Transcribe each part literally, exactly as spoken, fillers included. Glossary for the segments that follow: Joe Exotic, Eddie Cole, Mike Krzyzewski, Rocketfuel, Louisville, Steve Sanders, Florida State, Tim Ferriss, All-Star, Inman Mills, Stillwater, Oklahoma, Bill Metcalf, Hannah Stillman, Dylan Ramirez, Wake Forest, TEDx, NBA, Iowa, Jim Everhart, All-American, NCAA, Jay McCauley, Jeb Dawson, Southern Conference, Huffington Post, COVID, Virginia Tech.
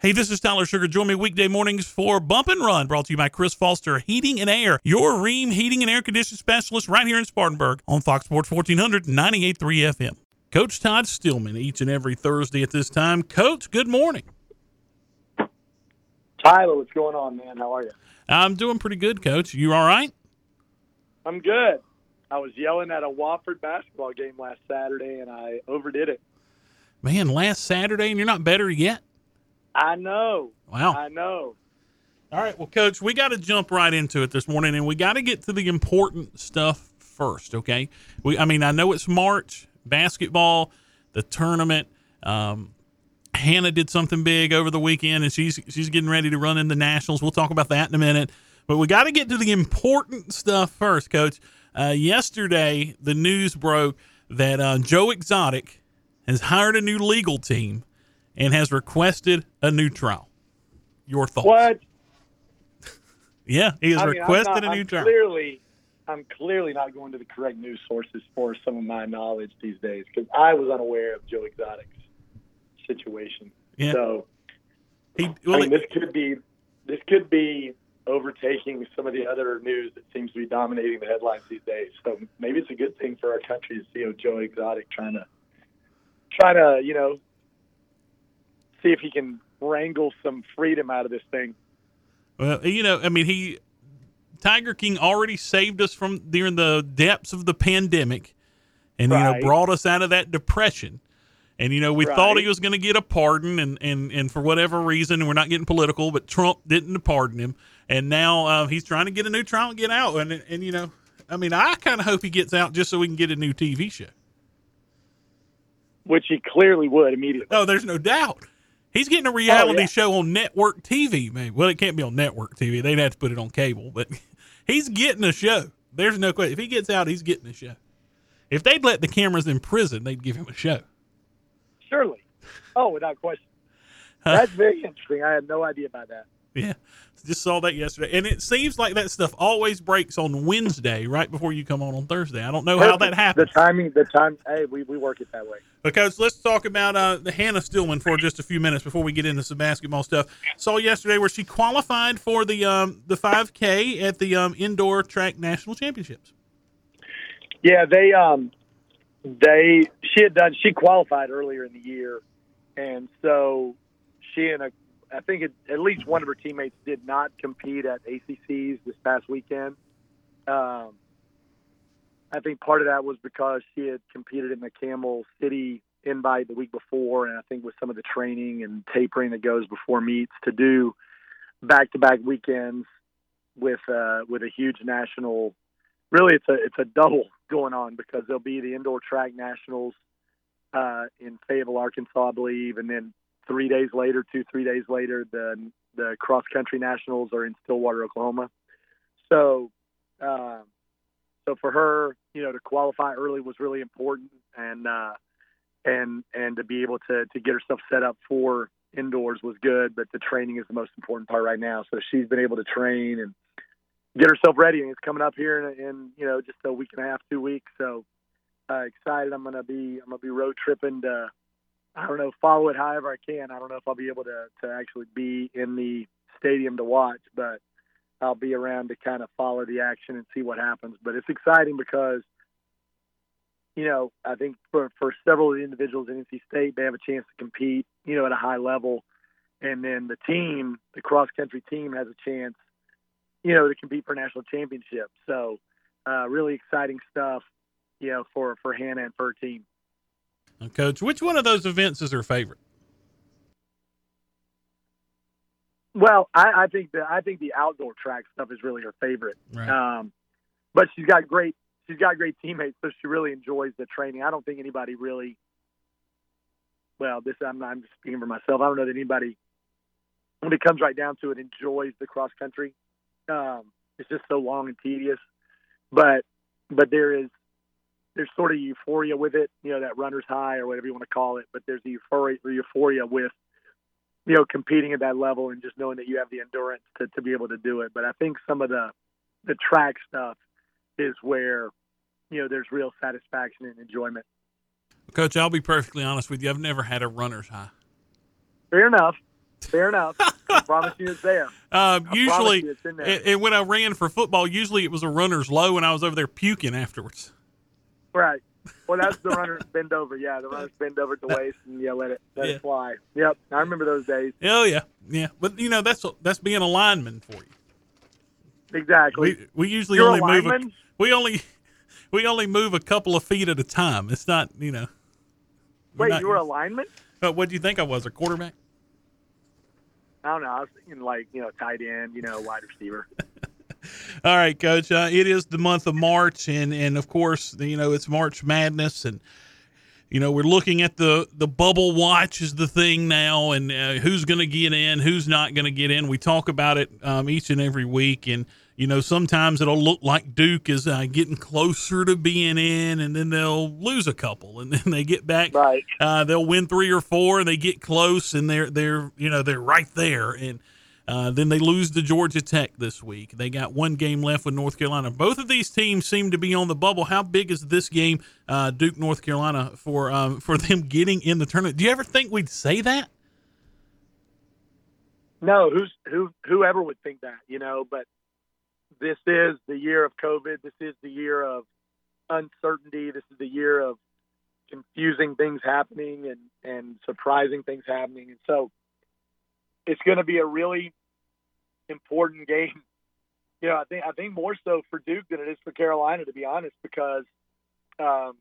Hey, this is Tyler Sugar. Join me weekday mornings for Bump and Run, brought to you by Chris Foster Heating and Air, your REAM Heating and Air Condition Specialist right here in Spartanburg on Fox Sports fourteen hundred, ninety-eight point three F M. Coach Todd Stillman each and every Thursday at this time. Coach, good morning. Tyler, what's going on, man? How are you? I'm doing pretty good, Coach. You all right? I'm good. I was yelling at a Wofford basketball game last Saturday, and I overdid it. Man, last Saturday, and you're not better yet? I know. Wow. I know. All right, well, Coach, we got to jump right into it this morning, and we got to get to the important stuff first, okay? We, I mean, I know it's March, basketball, the tournament. Um, Hannah did something big over the weekend, and she's she's getting ready to run into nationals. We'll talk about that in a minute. But we got to get to the important stuff first, Coach. Uh, yesterday, the news broke that uh, Joe Exotic has hired a new legal team and has requested a new trial. Your thoughts? What? Yeah, he has I mean, requested I'm not, a new I'm trial. Clearly, I'm clearly not going to the correct news sources for some of my knowledge these days because I was unaware of Joe Exotic's situation. Yeah. So, he, well, I mean, this could be this could be. overtaking some of the other news that seems to be dominating the headlines these days. So maybe it's a good thing for our country to see a Joe Exotic trying to, trying to, you know, see if he can wrangle some freedom out of this thing. Well, you know, I mean, he, Tiger King already saved us from during the depths of the pandemic and, right. you know, brought us out of that depression. And, you know, we right. thought he was going to get a pardon, and, and, and for whatever reason, and we're not getting political, but Trump didn't pardon him. And now uh, he's trying to get a new trial and get out. And, and you know, I mean, I kind of hope he gets out just so we can get a new T V show. Which he clearly would immediately. Oh, there's no doubt. He's getting a reality oh, yeah. show on network T V, man. Well, it can't be on network T V. They'd have to put it on cable. But he's getting a show. There's no question. If he gets out, he's getting a show. If they'd let the cameras in prison, they'd give him a show. Surely. Oh, without question. That's very interesting. I had no idea about that. Yeah, just saw that yesterday. And it seems like that stuff always breaks on Wednesday, right before you come on on Thursday. I don't know how that happens. The timing, the time, hey, we, we work it that way. Because let's talk about uh, the Hannah Stillman for just a few minutes before we get into some basketball stuff. Saw yesterday where she qualified for the um, the five K at the um, Indoor Track National Championships. Yeah, they um, they she had done, she qualified earlier in the year, and so she and a I think it, at least one of her teammates did not compete at A C Cs this past weekend. Um, I think part of that was because she had competed in the Camel City invite the week before, and I think with some of the training and tapering that goes before meets to do back-to-back weekends with uh, with a huge national. Really, it's a it's a double going on because there'll be the Indoor Track Nationals uh, in Fayetteville, Arkansas, I believe, and then. Three days later, two, three days later, the the cross-country nationals are in Stillwater, Oklahoma. So uh, so for her, you know, to qualify early was really important, and uh, and and to be able to, to get herself set up for indoors was good, but the training is the most important part right now. So she's been able to train and get herself ready, and it's coming up here in, in you know, just a week and a half, two weeks. So uh, excited. I'm going to be I'm going to be road tripping to – I don't know, follow it however I can. I don't know if I'll be able to, to actually be in the stadium to watch, but I'll be around to kind of follow the action and see what happens. But it's exciting because, you know, I think for, for several of the individuals in N C State, they have a chance to compete, you know, at a high level. And then the team, the cross-country team has a chance, you know, to compete for national championships. So uh, really exciting stuff, you know, for, for Hannah and for her team. Coach, which one of those events is her favorite? Well, I, I think the I think the outdoor track stuff is really her favorite. Right. Um, but she's got great she's got great teammates, so she really enjoys the training. I don't think anybody really. Well, this I'm not, I'm just speaking for myself. I don't know that anybody, when it comes right down to it, enjoys the cross country. Um, it's just so long and tedious, but but there is. There's sort of euphoria with it, you know, that runner's high or whatever you want to call it. But there's the euphoria, the euphoria with, you know, competing at that level and just knowing that you have the endurance to, to be able to do it. But I think some of the, the track stuff is where, you know, there's real satisfaction and enjoyment. Coach, I'll be perfectly honest with you. I've never had a runner's high. Fair enough. Fair enough. I promise you it's there. Uh, usually, it's in there. And, and when I ran for football, usually it was a runner's low, and I was over there puking afterwards. Right. Well, that's the runner's bend over. Yeah, the runner's bend over at the waist and, yeah, let it let yeah. it fly. Yep, I remember those days. Oh, yeah. Yeah, but, you know, that's that's being a lineman for you. Exactly. We, we usually You're only a lineman? move a, we only we only move a couple of feet at a time. It's not, you know. Wait, not, you were a lineman? Uh, what do you think I was, a quarterback? I don't know. I was thinking, like, you know, tight end, you know, wide receiver. All right, Coach. Uh, it is the month of March, and, and of course, you know, it's March Madness, and, you know, we're looking at the, the bubble watch is the thing now, and uh, who's going to get in, who's not going to get in. We talk about it um, each and every week, and, you know, sometimes it'll look like Duke is uh, getting closer to being in, and then they'll lose a couple, and then they get back. Right. Uh, they'll win three or four, and they get close, and they're they're you know they're right there. And uh, then they lose to Georgia Tech this week. They got one game left with North Carolina. Both of these teams seem to be on the bubble. How big is this game, uh, Duke North Carolina, for um, for them getting in the tournament? Do you ever think we'd say that? No, who's who? Whoever would think that, you know, but. This is the year of COVID. This is the year of uncertainty. This is the year of confusing things happening and, and surprising things happening. And so it's going to be a really important game. You know, I think I think more so for Duke than it is for Carolina, to be honest, because um,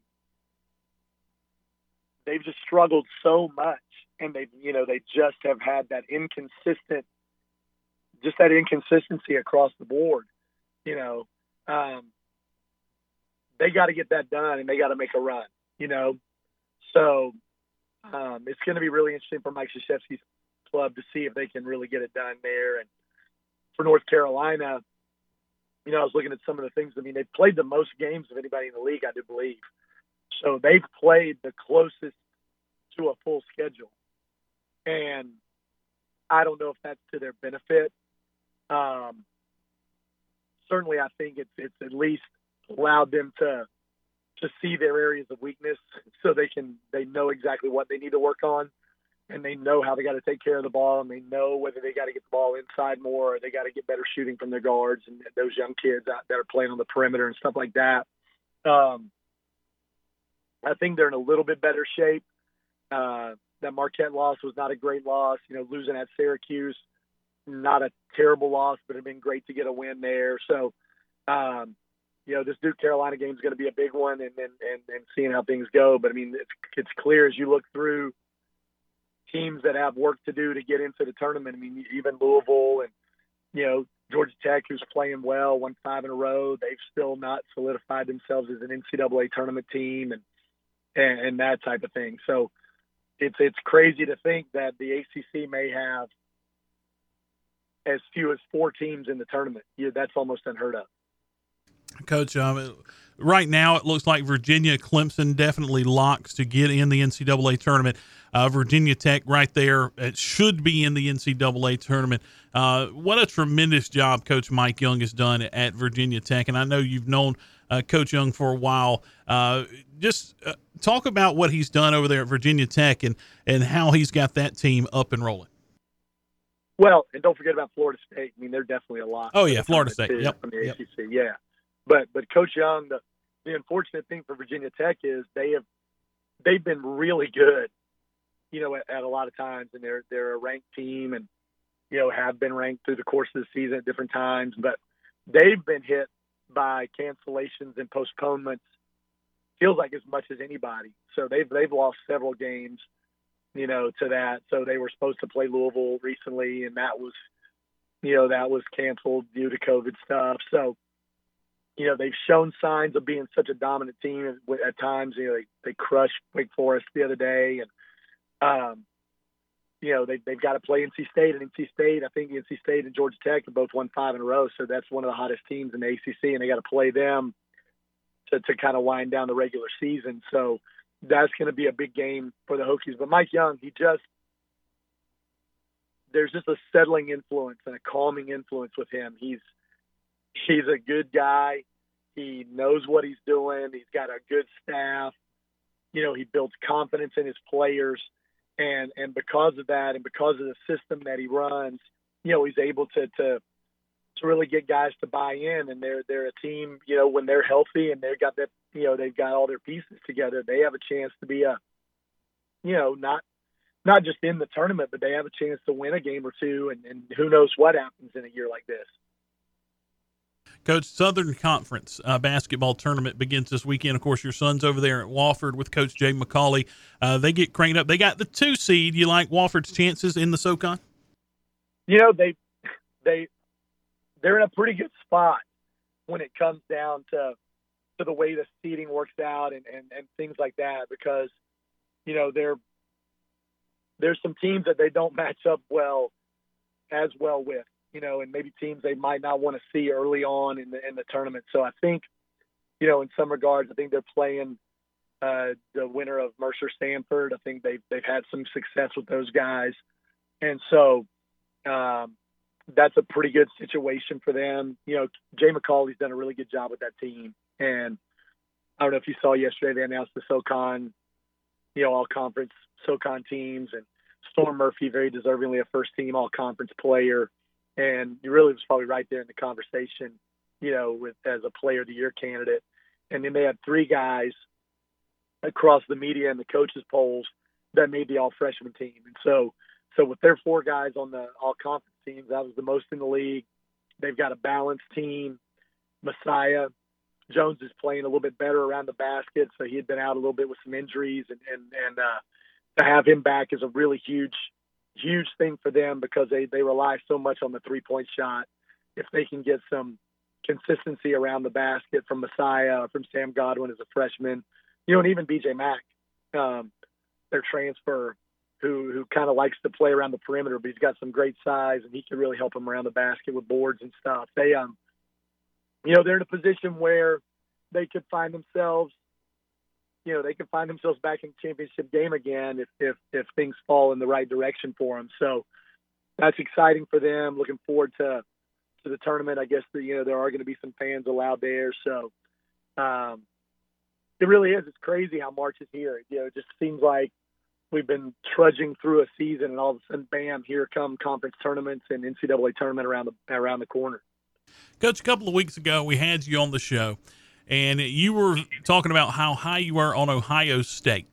they've just struggled so much, and they you know they just have had that inconsistent, just that inconsistency across the board. You know, um, they got to get that done, and they got to make a run, you know. So um, it's going to be really interesting for Mike Krzyzewski's club to see if they can really get it done there. And for North Carolina, you know, I was looking at some of the things. I mean, they've played the most games of anybody in the league, I do believe. So they've played the closest to a full schedule. And I don't know if that's to their benefit. Um, Certainly, I think it's it's at least allowed them to to see their areas of weakness, so they can they know exactly what they need to work on, and they know how they got to take care of the ball, and they know whether they got to get the ball inside more, or they got to get better shooting from their guards and those young kids out that are playing on the perimeter and stuff like that. Um, I think they're in a little bit better shape. Uh, that Marquette loss was not a great loss. You know, losing at Syracuse, not a terrible loss, but it'd been great to get a win there. So, um, you know, this Duke Carolina game is going to be a big one, and, and and and seeing how things go. But I mean, it's it's clear as you look through teams that have work to do to get into the tournament. I mean, even Louisville and you know Georgia Tech, who's playing well, won five in a row. They've still not solidified themselves as an N C double A tournament team, and and, and that type of thing. So, it's it's crazy to think that the A C C may have as few as four teams in the tournament. Yeah, that's almost unheard of. Coach, um, right now it looks like Virginia, Clemson definitely locks to get in the N C double A tournament. Uh, Virginia Tech right there. It should be in the N C double A tournament. Uh, what a tremendous job Coach Mike Young has done at Virginia Tech. And I know you've known uh, Coach Young for a while. Uh, just uh, talk about what he's done over there at Virginia Tech and, and how he's got that team up and rolling. Well, and don't forget about Florida State. I mean, they're definitely a lot. Oh, yeah, Florida State. Yep. From the yep. A C C, yeah. But but Coach Young, the, the unfortunate thing for Virginia Tech is they have they've been really good, you know, at, at a lot of times, and they're they're a ranked team, and you know have been ranked through the course of the season at different times. But they've been hit by cancellations and postponements, feels like as much as anybody. So they've they've lost several games, you know, to that. So they were supposed to play Louisville recently, and that was, you know, that was canceled due to COVID stuff. So, you know, they've shown signs of being such a dominant team at times. You know, they, they crushed Wake Forest the other day, and, um, you know, they, they've got to play N C State. And N C State, I think N C State and Georgia Tech have both won five in a row, so that's one of the hottest teams in the A C C, and they got to play them to, to kind of wind down the regular season. So, that's going to be a big game for the Hokies. But Mike Young, he just – there's just a settling influence and a calming influence with him. He's he's a good guy. He knows what he's doing. He's got a good staff. You know, he builds confidence in his players. And and because of that, and because of the system that he runs, you know, he's able to to to really get guys to buy in. And they're they're a team, you know, when they're healthy and they've got that, you know, they've got all their pieces together, they have a chance to be a, you know, not not just in the tournament, but they have a chance to win a game or two. And, and who knows what happens in a year like this. Coach, Southern Conference uh, basketball tournament begins this weekend. Of course, your son's over there at Wofford with Coach Jay McCauley. Uh, they get cranked up. They got the two seed. You like Wofford's chances in the SoCon? You know, they they they're in a pretty good spot when it comes down to to the way the seeding works out and, and, and things like that, because you know there there's some teams that they don't match up well as well with. You know, and maybe teams they might not want to see early on in the in the tournament. So I think, you know, in some regards, I think they're playing uh, the winner of Mercer Stanford. I think they've they've had some success with those guys, and so um, that's a pretty good situation for them. You know, Jay McCauley's done a really good job with that team, and I don't know if you saw yesterday they announced the SoCon, you know, all conference SoCon teams, and Storm Murphy very deservingly a first team all conference player. And he really was probably right there in the conversation, you know, with as a player of the year candidate. And then they had three guys across the media and the coaches polls that made the all freshman team. And so, so with their four guys on the all conference teams, that was the most in the league. They've got a balanced team. Messiah Jones is playing a little bit better around the basket. So he had been out a little bit with some injuries, and, and, and uh, to have him back is a really huge, huge thing for them, because they, they rely so much on the three-point shot. If they can get some consistency around the basket from Messiah, from Sam Godwin as a freshman, you know, and even B J Mack, um, their transfer, who who kind of likes to play around the perimeter, but he's got some great size, and he can really help them around the basket with boards and stuff. They, um, you know, they're in a position where they could find themselves, you know, they could find themselves back in the championship game again if, if if things fall in the right direction for them. So that's exciting for them. Looking forward to to the tournament. I guess the, you know, there are going to be some fans allowed there. So um, it really is. It's crazy how March is here. You know, it just seems like we've been trudging through a season, and all of a sudden, bam, here come conference tournaments and N C double A tournament around the around the corner. Coach, a couple of weeks ago, we had you on the show, and you were talking about how high you are on Ohio State.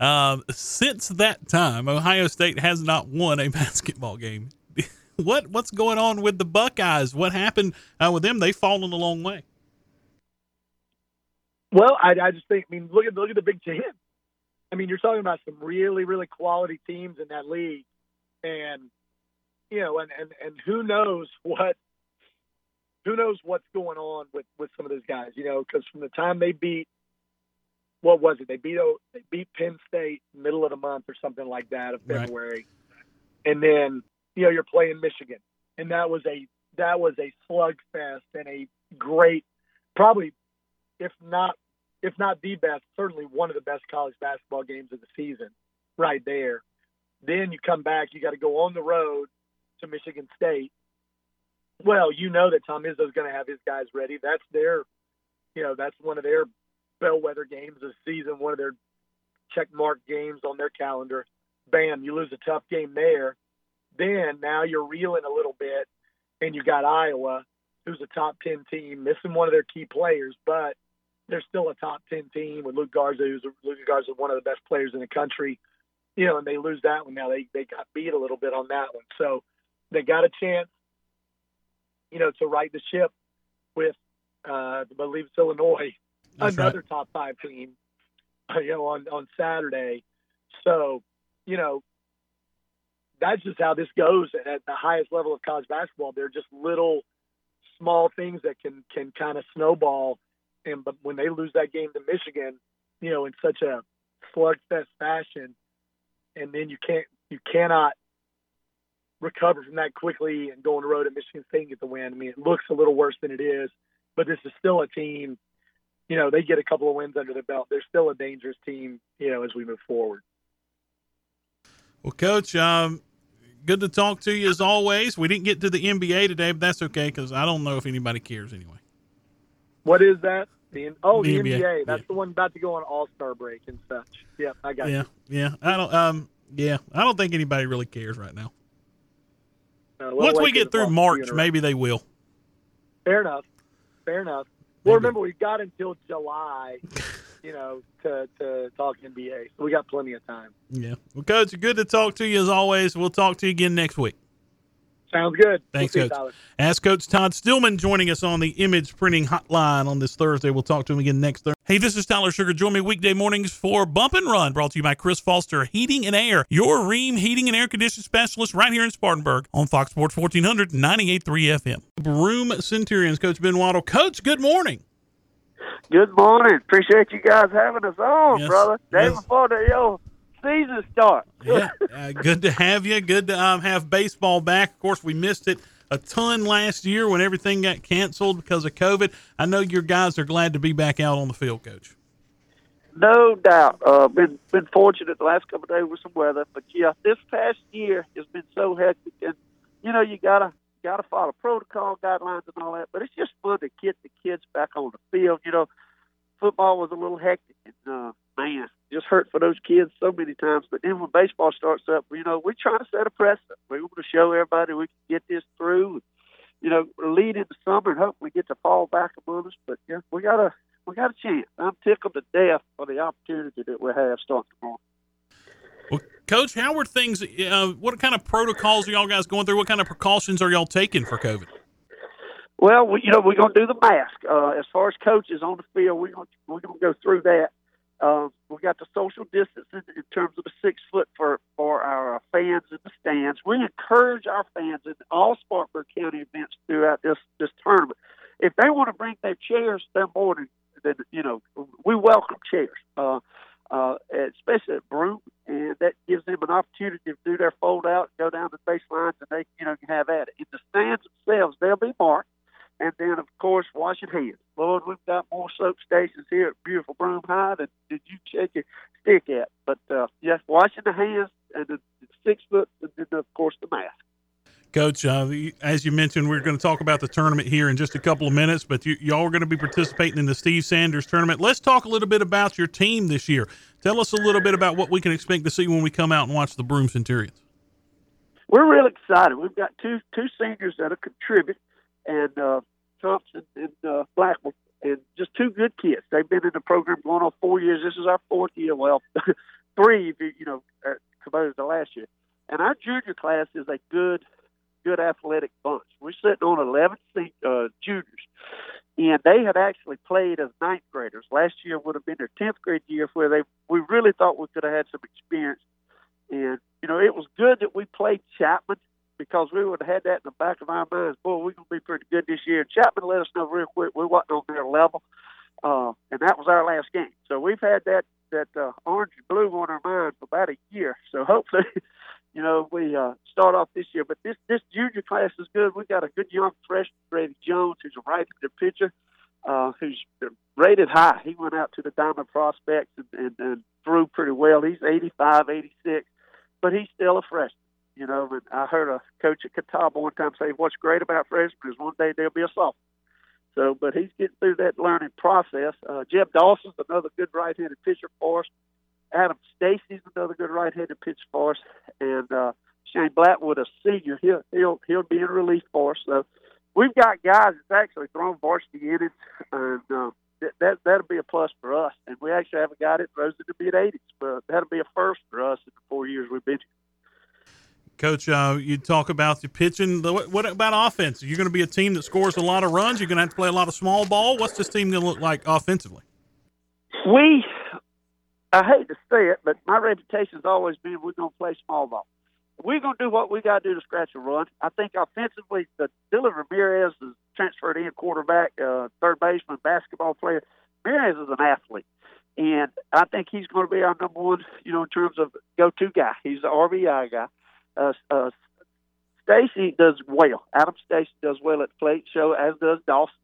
Uh, since that time, Ohio State has not won a basketball game. what What's going on with the Buckeyes? What happened uh, with them? They've fallen a long way. Well, I, I just think, I mean, look at look at the Big Ten. I mean, you're talking about some really, really quality teams in that league. And, you know, and, and, and who knows what, Who knows what's going on with, with some of those guys, you know, because from the time they beat, what was it? They beat they beat Penn State middle of the month or something like that of February. Right. And then, you know, you're playing Michigan. And that was a that was a slugfest and a great, probably, if not if not the best, certainly one of the best college basketball games of the season right there. Then you come back, you got to go on the road to Michigan State. Well, you know that Tom Izzo's going to have his guys ready. That's their, you know, that's one of their bellwether games of the season, one of their checkmark games on their calendar. Bam, you lose a tough game there. Then now you're reeling a little bit, and you got Iowa, who's a top ten team, missing one of their key players, but they're still a top ten team with Luke Garza, who's Luke Garza, one of the best players in the country. You know, and they lose that one. Now they, they got beat a little bit on that one. So they got a chance, you know, to right the ship with, uh, I believe it's Illinois, That's another right. top five team, you know, on, on Saturday. So, you know, that's just how this goes at the highest level of college basketball. They're just little small things that can, can kind of snowball. And but when they lose that game to Michigan, you know, in such a slugfest fashion, and then you can't, you cannot recover from that quickly and go on the road at Michigan State and get the win. I mean, it looks a little worse than it is, but this is still a team, you know, they get a couple of wins under their belt. They're still a dangerous team, you know, as we move forward. Well, Coach, um, good to talk to you as always. We didn't get to the N B A today, but that's okay because I don't know if anybody cares anyway. What is that? The, oh, the, the N B A. N B A. That's yeah. the one about to go on All-Star break and such. Yeah, I got yeah, you. Yeah, I don't. Um, yeah, I don't think anybody really cares right now. No, we'll Once we get through March, funeral. maybe they will. Fair enough. Fair enough. Well, maybe. Remember, we've got until July, you know, to, to talk N B A. So we got plenty of time. Yeah. Well, Coach, good to talk to you as always. We'll talk to you again next week. Sounds good. Thanks, we'll Coach. Ask Coach Todd Stillman joining us on the Image Printing Hotline on this Thursday. We'll talk to him again next Thursday. Hey, this is Tyler Sugar. Join me weekday mornings for Bump and Run, brought to you by Chris Foster Heating and Air, your REAM Heating and Air Condition Specialist right here in Spartanburg on Fox Sports fourteen hundred, ninety-eight point three F M. Broome Centurions, Coach Ben Waddell. Coach, good morning. Good morning. Appreciate you guys having us on, yes, brother. Day yes. before the yo. season start. yeah, uh, good to have you. Good to um, have baseball back. Of course, we missed it a ton last year when everything got canceled because of COVID. I know your guys are glad to be back out on the field, Coach. No doubt. Uh, been been fortunate the last couple of days with some weather, but yeah, this past year has been so hectic, and you know you gotta gotta follow protocol guidelines and all that. But it's just fun to get the kids back on the field. You know, football was a little hectic, and uh, man. just hurt for those kids so many times. But then when baseball starts up, you know, we're trying to set a precedent. We want to show everybody we can get this through, you know, lead into summer and hopefully get the fall back among us. But, yeah, we got a we got a chance. I'm tickled to death for the opportunity that we have starting tomorrow. Well, Coach, how are things uh, – what kind of protocols are y'all guys going through? What kind of precautions are y'all taking for COVID? Well, we, you know, we're going to do the mask. Uh, as far as coaches on the field, we're going we're going to go through that. Um, we got the social distancing in terms of the six foot for, for our fans in the stands. We encourage our fans in all Spartanburg County events throughout this, this tournament. If they want to bring their chairs, they're more than, than you know, we welcome chairs, uh, uh, especially at Broome, and that gives them an opportunity to do their fold out, go down the baselines, and they you know can have at it. In the stands themselves, they'll be marked. And then, of course, washing hands. Lord, we've got more soap stations here at beautiful Broome High than did you check your stick at. But, uh, yes, washing the hands and the six foot, and then, of course, the mask. Coach, uh, as you mentioned, we're going to talk about the tournament here in just a couple of minutes, but you, y'all are going to be participating in the Steve Sanders tournament. Let's talk a little bit about your team this year. Tell us a little bit about what we can expect to see when we come out and watch the Broome Centurions. We're real excited. We've got two two seniors that will contribute. And uh, Thompson and uh, Blackwell, and just two good kids. They've been in the program going on four years. This is our fourth year. Well, three, if you, you know, compared to last year. And our junior class is a good, good athletic bunch. We're sitting on eleven uh, juniors, and they had actually played as ninth graders. Last year would have been their tenth grade year, where they we really thought we could have had some experience. And you know, it was good that we played Chapman, because we would have had that in the back of our minds. Boy, we're going to be pretty good this year. Chapman let us know real quick we wasn't on their level, uh, and that was our last game. So we've had that that uh, orange and blue on our mind for about a year. So hopefully, you know, we uh, start off this year. But this, this junior class is good. We got a good young freshman, Brady Jones, who's a right-handed pitcher, uh, who's rated high. He went out to the Diamond Prospects and, and, and threw pretty well. He's eighty-five, eighty-six, but he's still a freshman. You know, but I heard a coach at Catawba one time say, what's great about freshmen is one day they'll be a sophomore. So, but he's getting through that learning process. Uh, Jeb Dawson's another good right-handed pitcher for us. Adam Stacy's another good right-handed pitcher for us. And uh, Shane Blackwood, a senior, he'll, he'll, he'll be in relief for us. So we've got guys that's actually thrown varsity innings, and uh, that, that, that'll be a plus for us. And we actually have a guy that throws in the mid-eighties, but that'll be a first for us in the four years we've been here. Coach, uh, you talk about the pitching. What, what about offense? Are you going to be a team that scores a lot of runs? You're going to have to play a lot of small ball? What's this team going to look like offensively? We, I hate to say it, but my reputation's always been we're going to play small ball. We're going to do what we got to do to scratch a run. I think offensively, the Dylan Ramirez is transferred in quarterback, uh, third baseman, basketball player. Ramirez is an athlete. And I think he's going to be our number one, you know, in terms of go-to guy. He's the R B I guy. Uh, uh, Stacy does well. Adam Stacy does well at the plate, so as does Dawson.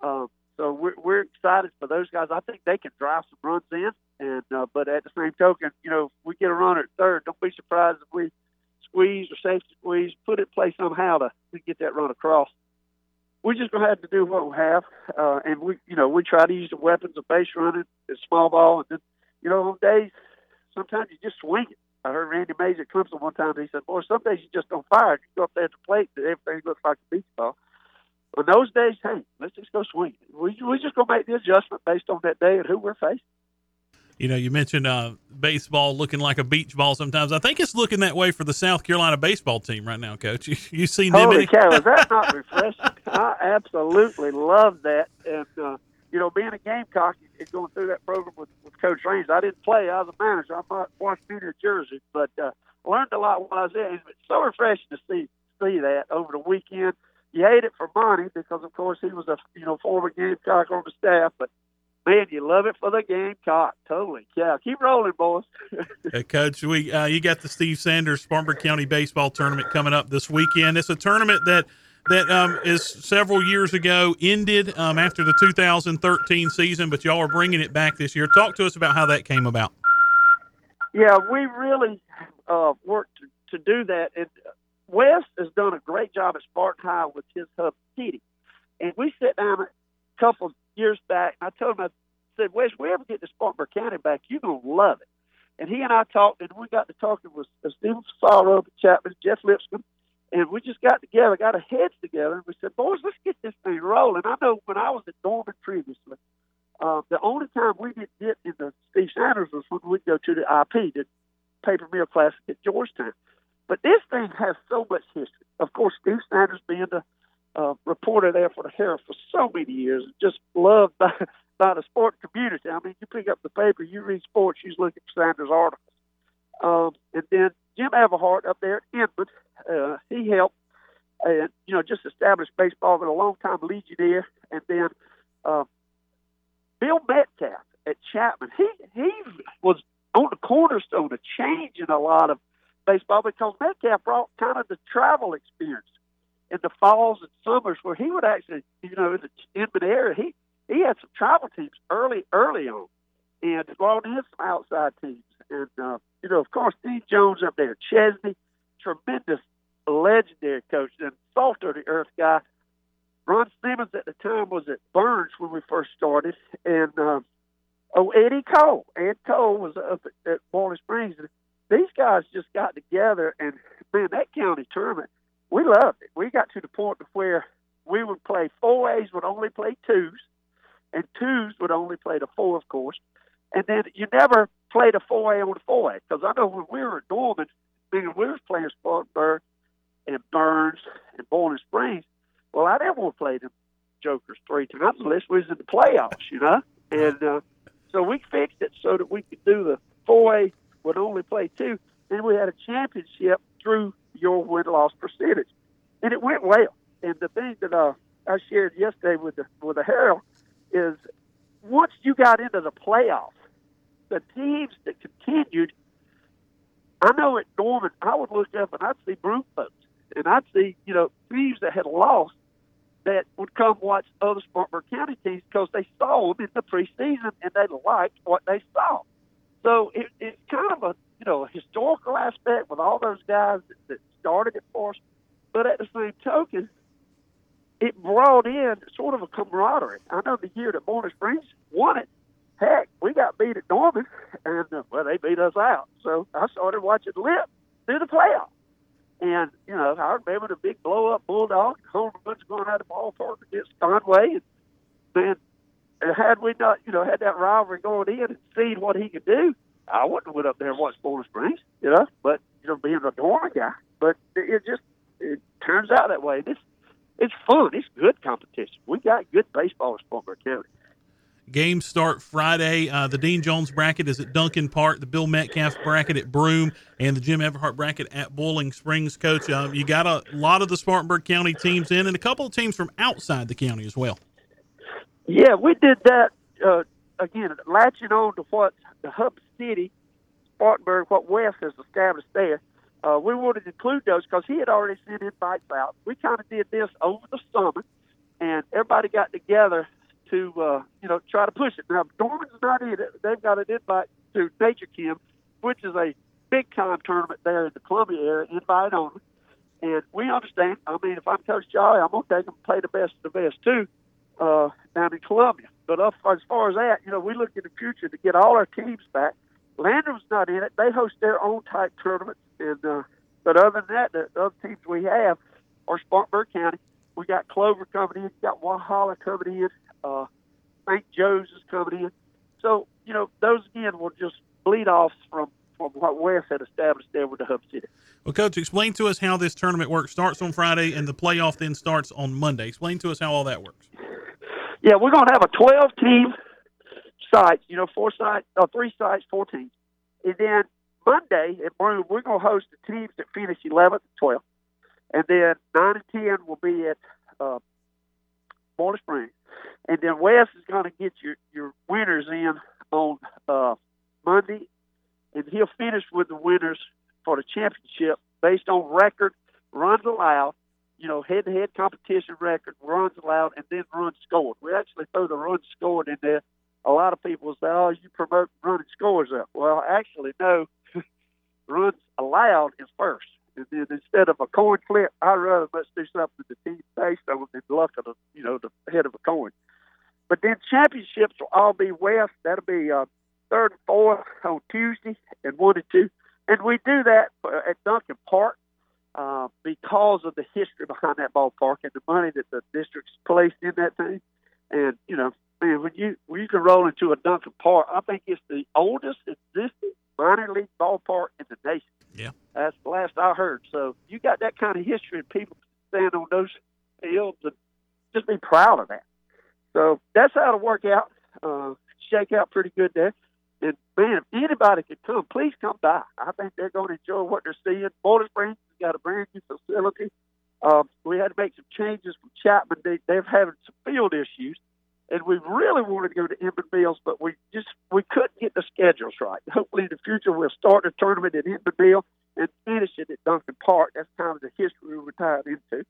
Uh, so we're, we're excited for those guys. I think they can drive some runs in, and uh, but at the same token, you know, if we get a runner at third, don't be surprised if we squeeze or safety squeeze, put it in play somehow to, to get that run across. we're just going to have to do what we have. Uh, and, we, you know, we try to use the weapons of base running and small ball. And then, you know, on days, sometimes you just swing it. I heard Randy Mays at Clemson one time. He said, boy, some days you just don't fire. You go up there at the plate and everything looks like a beach ball. On those days, hey, let's just go swing it. We, we're just going to make the adjustment based on that day and who we're facing. You know, you mentioned uh, baseball looking like a beach ball sometimes. I think it's looking that way for the South Carolina baseball team right now, Coach. You, you seen them? Holy cow, is that not refreshing? I absolutely love that. And, uh, you know, being a Gamecock and going through that program with, with Coach Reigns, I didn't play. I was a manager. I'm not watching junior jerseys, but uh, learned a lot while I was there. It's so refreshing to see see that over the weekend. You hate it for Monty because, of course, he was a you know former Gamecock on the staff, but man, you love it for the Gamecock. Totally. Yeah, keep rolling, boys. Hey, Coach, we uh, you got the Steve Sanders Farmer County Baseball Tournament coming up this weekend. It's a tournament that that um, is several years ago, ended um, after the two thousand thirteen season, but y'all are bringing it back this year. Talk to us about how that came about. Yeah, we really uh, worked to, to do that. And Wes has done a great job at Spartan High with his hub city. And we sat down a couple of years back, and I told him, I said, Wes, if we ever get to Spartanburg County back, you're going to love it. And he and I talked, and we got to talking with Steve Sanders, Chapman, Jeff Lipscomb, and we just got together, got our heads together, and we said, boys, let's get this thing rolling. I know when I was at Norman previously, uh, the only time we didn't get into Steve Sanders was when we'd go to the I P, the Paper Mill Classic at Georgetown. But this thing has so much history. Of course, Steve Sanders being the Uh, reporter there for the Herald for so many years, just loved by, by the sport community. I mean, you pick up the paper, you read sports, you're looking for Sanders articles. Um, and then Jim Everhart up there at Inman, uh, he helped, and you know, just established baseball with a long-time legionnaire. And then uh, Bill Metcalf at Chapman, he, he was on the cornerstone of changing a lot of baseball because Metcalf brought kind of the travel experience in the falls and summers where he would actually, you know, in the Inman area, he, he had some tribal teams early, early on and brought in some outside teams. And, uh, you know, of course, Steve Jones up there, Chesney, tremendous, legendary coach, and Salter, the Earth guy. Ron Simmons at the time was at Burns when we first started. And, um, oh, Eddie Cole. Ed Cole was up at, at Boiling Springs. And these guys just got together, and, man, that county tournament, we loved it. We got to the point where we would play four A's would only play twos, and twos would only play the four, of course. And then you never played a four A on a four A because I know when we were at Norman, meaning we were playing Spartanburg and Burns and Boiling Springs, well, I didn't want to play them jokers three times unless we was in the playoffs, you know. And uh, so we fixed it so that we could do the four A would only play two. Then we had a championship through your win-loss percentage. And it went well. And the thing that uh, I shared yesterday with the, with the Herald is once you got into the playoffs, the teams that continued, I know at Norman, I would look up and I'd see Broome folks. And I'd see, you know, teams that had lost that would come watch other Spartanburg County teams because they saw them in the preseason and they liked what they saw. So it, it's kind of a you know, a historical aspect with all those guys that, that started it for us. But at the same token, it brought in sort of a camaraderie. I know the year that Boiling Springs won it, heck, we got beat at Norman, and, uh, well, they beat us out. So I started watching Lip through the playoffs. And, you know, I remember the big blow-up Bulldog, home runs going out of the ballpark against Conway. And, man, and had we not, you know, had that rivalry going in and seen what he could do, I wouldn't have went up there and watched Boiling Springs, you know, but, you know, being a dorm guy. But it just it turns out that way. It's, it's fun. It's good competition. We got good baseball in Spartanburg County. Games start Friday. Uh, the Dean Jones bracket is at Duncan Park, the Bill Metcalf bracket at Broome, and the Jim Everhart bracket at Boiling Springs. Coach, uh, you got a lot of the Spartanburg County teams in and a couple of teams from outside the county as well. Yeah, we did that, uh, again, latching on to what the hub city, Spartanburg, what Wes has established there. Uh, we wanted to include those because he had already sent invites out. We kind of did this over the summer, and everybody got together to, uh, you know, try to push it. Now, Dorman's not in it. They've got an invite to Nature Chem, which is a big-time tournament there in the Columbia area, invite only. And we understand. I mean, if I'm Coach Jolly, I'm going to take them play the best of the best, too, uh, down in Columbia. But up, as far as that, you know, we look in the future to get all our teams back. Landrum's not in it. They host their own type tournaments. And, uh, but other than that, the other teams we have are Spartanburg County. We got Clover coming in. We got Walhalla coming in. Uh, Saint Joe's is coming in. So, you know, those, again, will just bleed off from, from what Wes had established there with the Hub City. Well, Coach, explain to us how this tournament works. Starts on Friday, and the playoff then starts on Monday. Explain to us how all that works. Yeah, we're going to have a twelve-team sites, you know, four sites, or three sites, four teams. And then Monday at Broome, we're going to host the teams that finish eleventh and twelfth. And then nine and ten will be at uh, Boiler Springs. And then Wes is going to get your, your winners in on uh, Monday, and he'll finish with the winners for the championship based on record, runs allowed, you know, head-to-head competition record, runs allowed, and then runs scored. We actually throw the runs scored in there. A lot of people say, oh, you promote running scores up. Well, actually, no. Runs allowed is first. And then instead of a coin flip, I rather let's do something to team based on the luck of the, you know, the head of a coin. But then championships will all be west. That'll be uh, third and fourth on Tuesday and one and two. And we do that at Duncan Park uh, because of the history behind that ballpark and the money that the district's placed in that thing. And, you know, man, when you, when you can roll into a Duncan Park, I think it's the oldest existing minor league ballpark in the nation. Yeah. That's the last I heard. So you got that kind of history and people stand on those fields and just be proud of that. So that's how it'll work out. Uh, shake out pretty good there. And, man, if anybody could come, please come by. I think they're going to enjoy what they're seeing. Boulder Springs has got a brand-new facility. Um, we had to make some changes from Chapman. They, they're having some field issues. And we really wanted to go to Inman Mills, but we just we couldn't get the schedules right. Hopefully in the future we'll start a tournament at Inman Mills and finish it at Duncan Park. That's kind of the history we're tied into.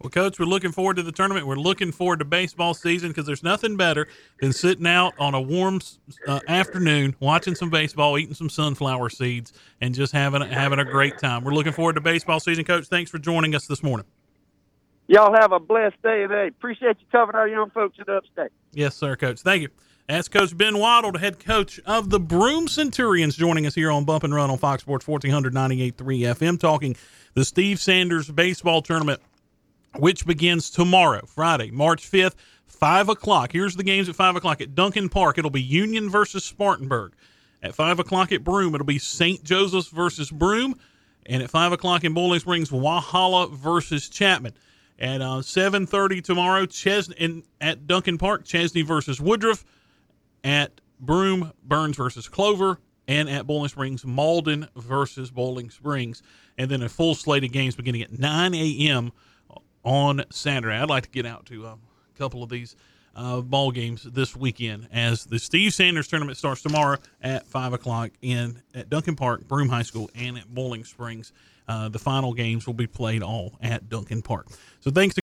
Well, Coach, we're looking forward to the tournament. We're looking forward to baseball season because there's nothing better than sitting out on a warm uh, afternoon, watching some baseball, eating some sunflower seeds, and just having having a great time. We're looking forward to baseball season. Coach, thanks for joining us this morning. Y'all have a blessed day today. Appreciate you covering our young folks at Upstate. Yes, sir, Coach. Thank you. That's Coach Ben Waddell, the head coach of the Broome Centurions, joining us here on Bump and Run on Fox Sports fourteen hundred ninety-eight point three F M, talking the Steve Sanders baseball tournament, which begins tomorrow, Friday, March fifth, five o'clock. Here's the games at five o'clock. At Duncan Park, it'll be Union versus Spartanburg. At five o'clock at Broome, it'll be Saint Joseph's versus Broome. And at five o'clock in Bowling Springs, Walhalla versus Chapman. At uh, seven thirty tomorrow, Ches- in, at Duncan Park, Chesney versus Woodruff. At Broome, Burns versus Clover, and at Bowling Springs, Malden versus Bowling Springs. And then a full slate of games beginning at nine a.m. on Saturday. I'd like to get out to um, a couple of these uh, ball games this weekend as the Steve Sanders tournament starts tomorrow at five o'clock in at Duncan Park, Broome High School, and at Bowling Springs. Uh, the final games will be played all at Duncan Park. So thanks to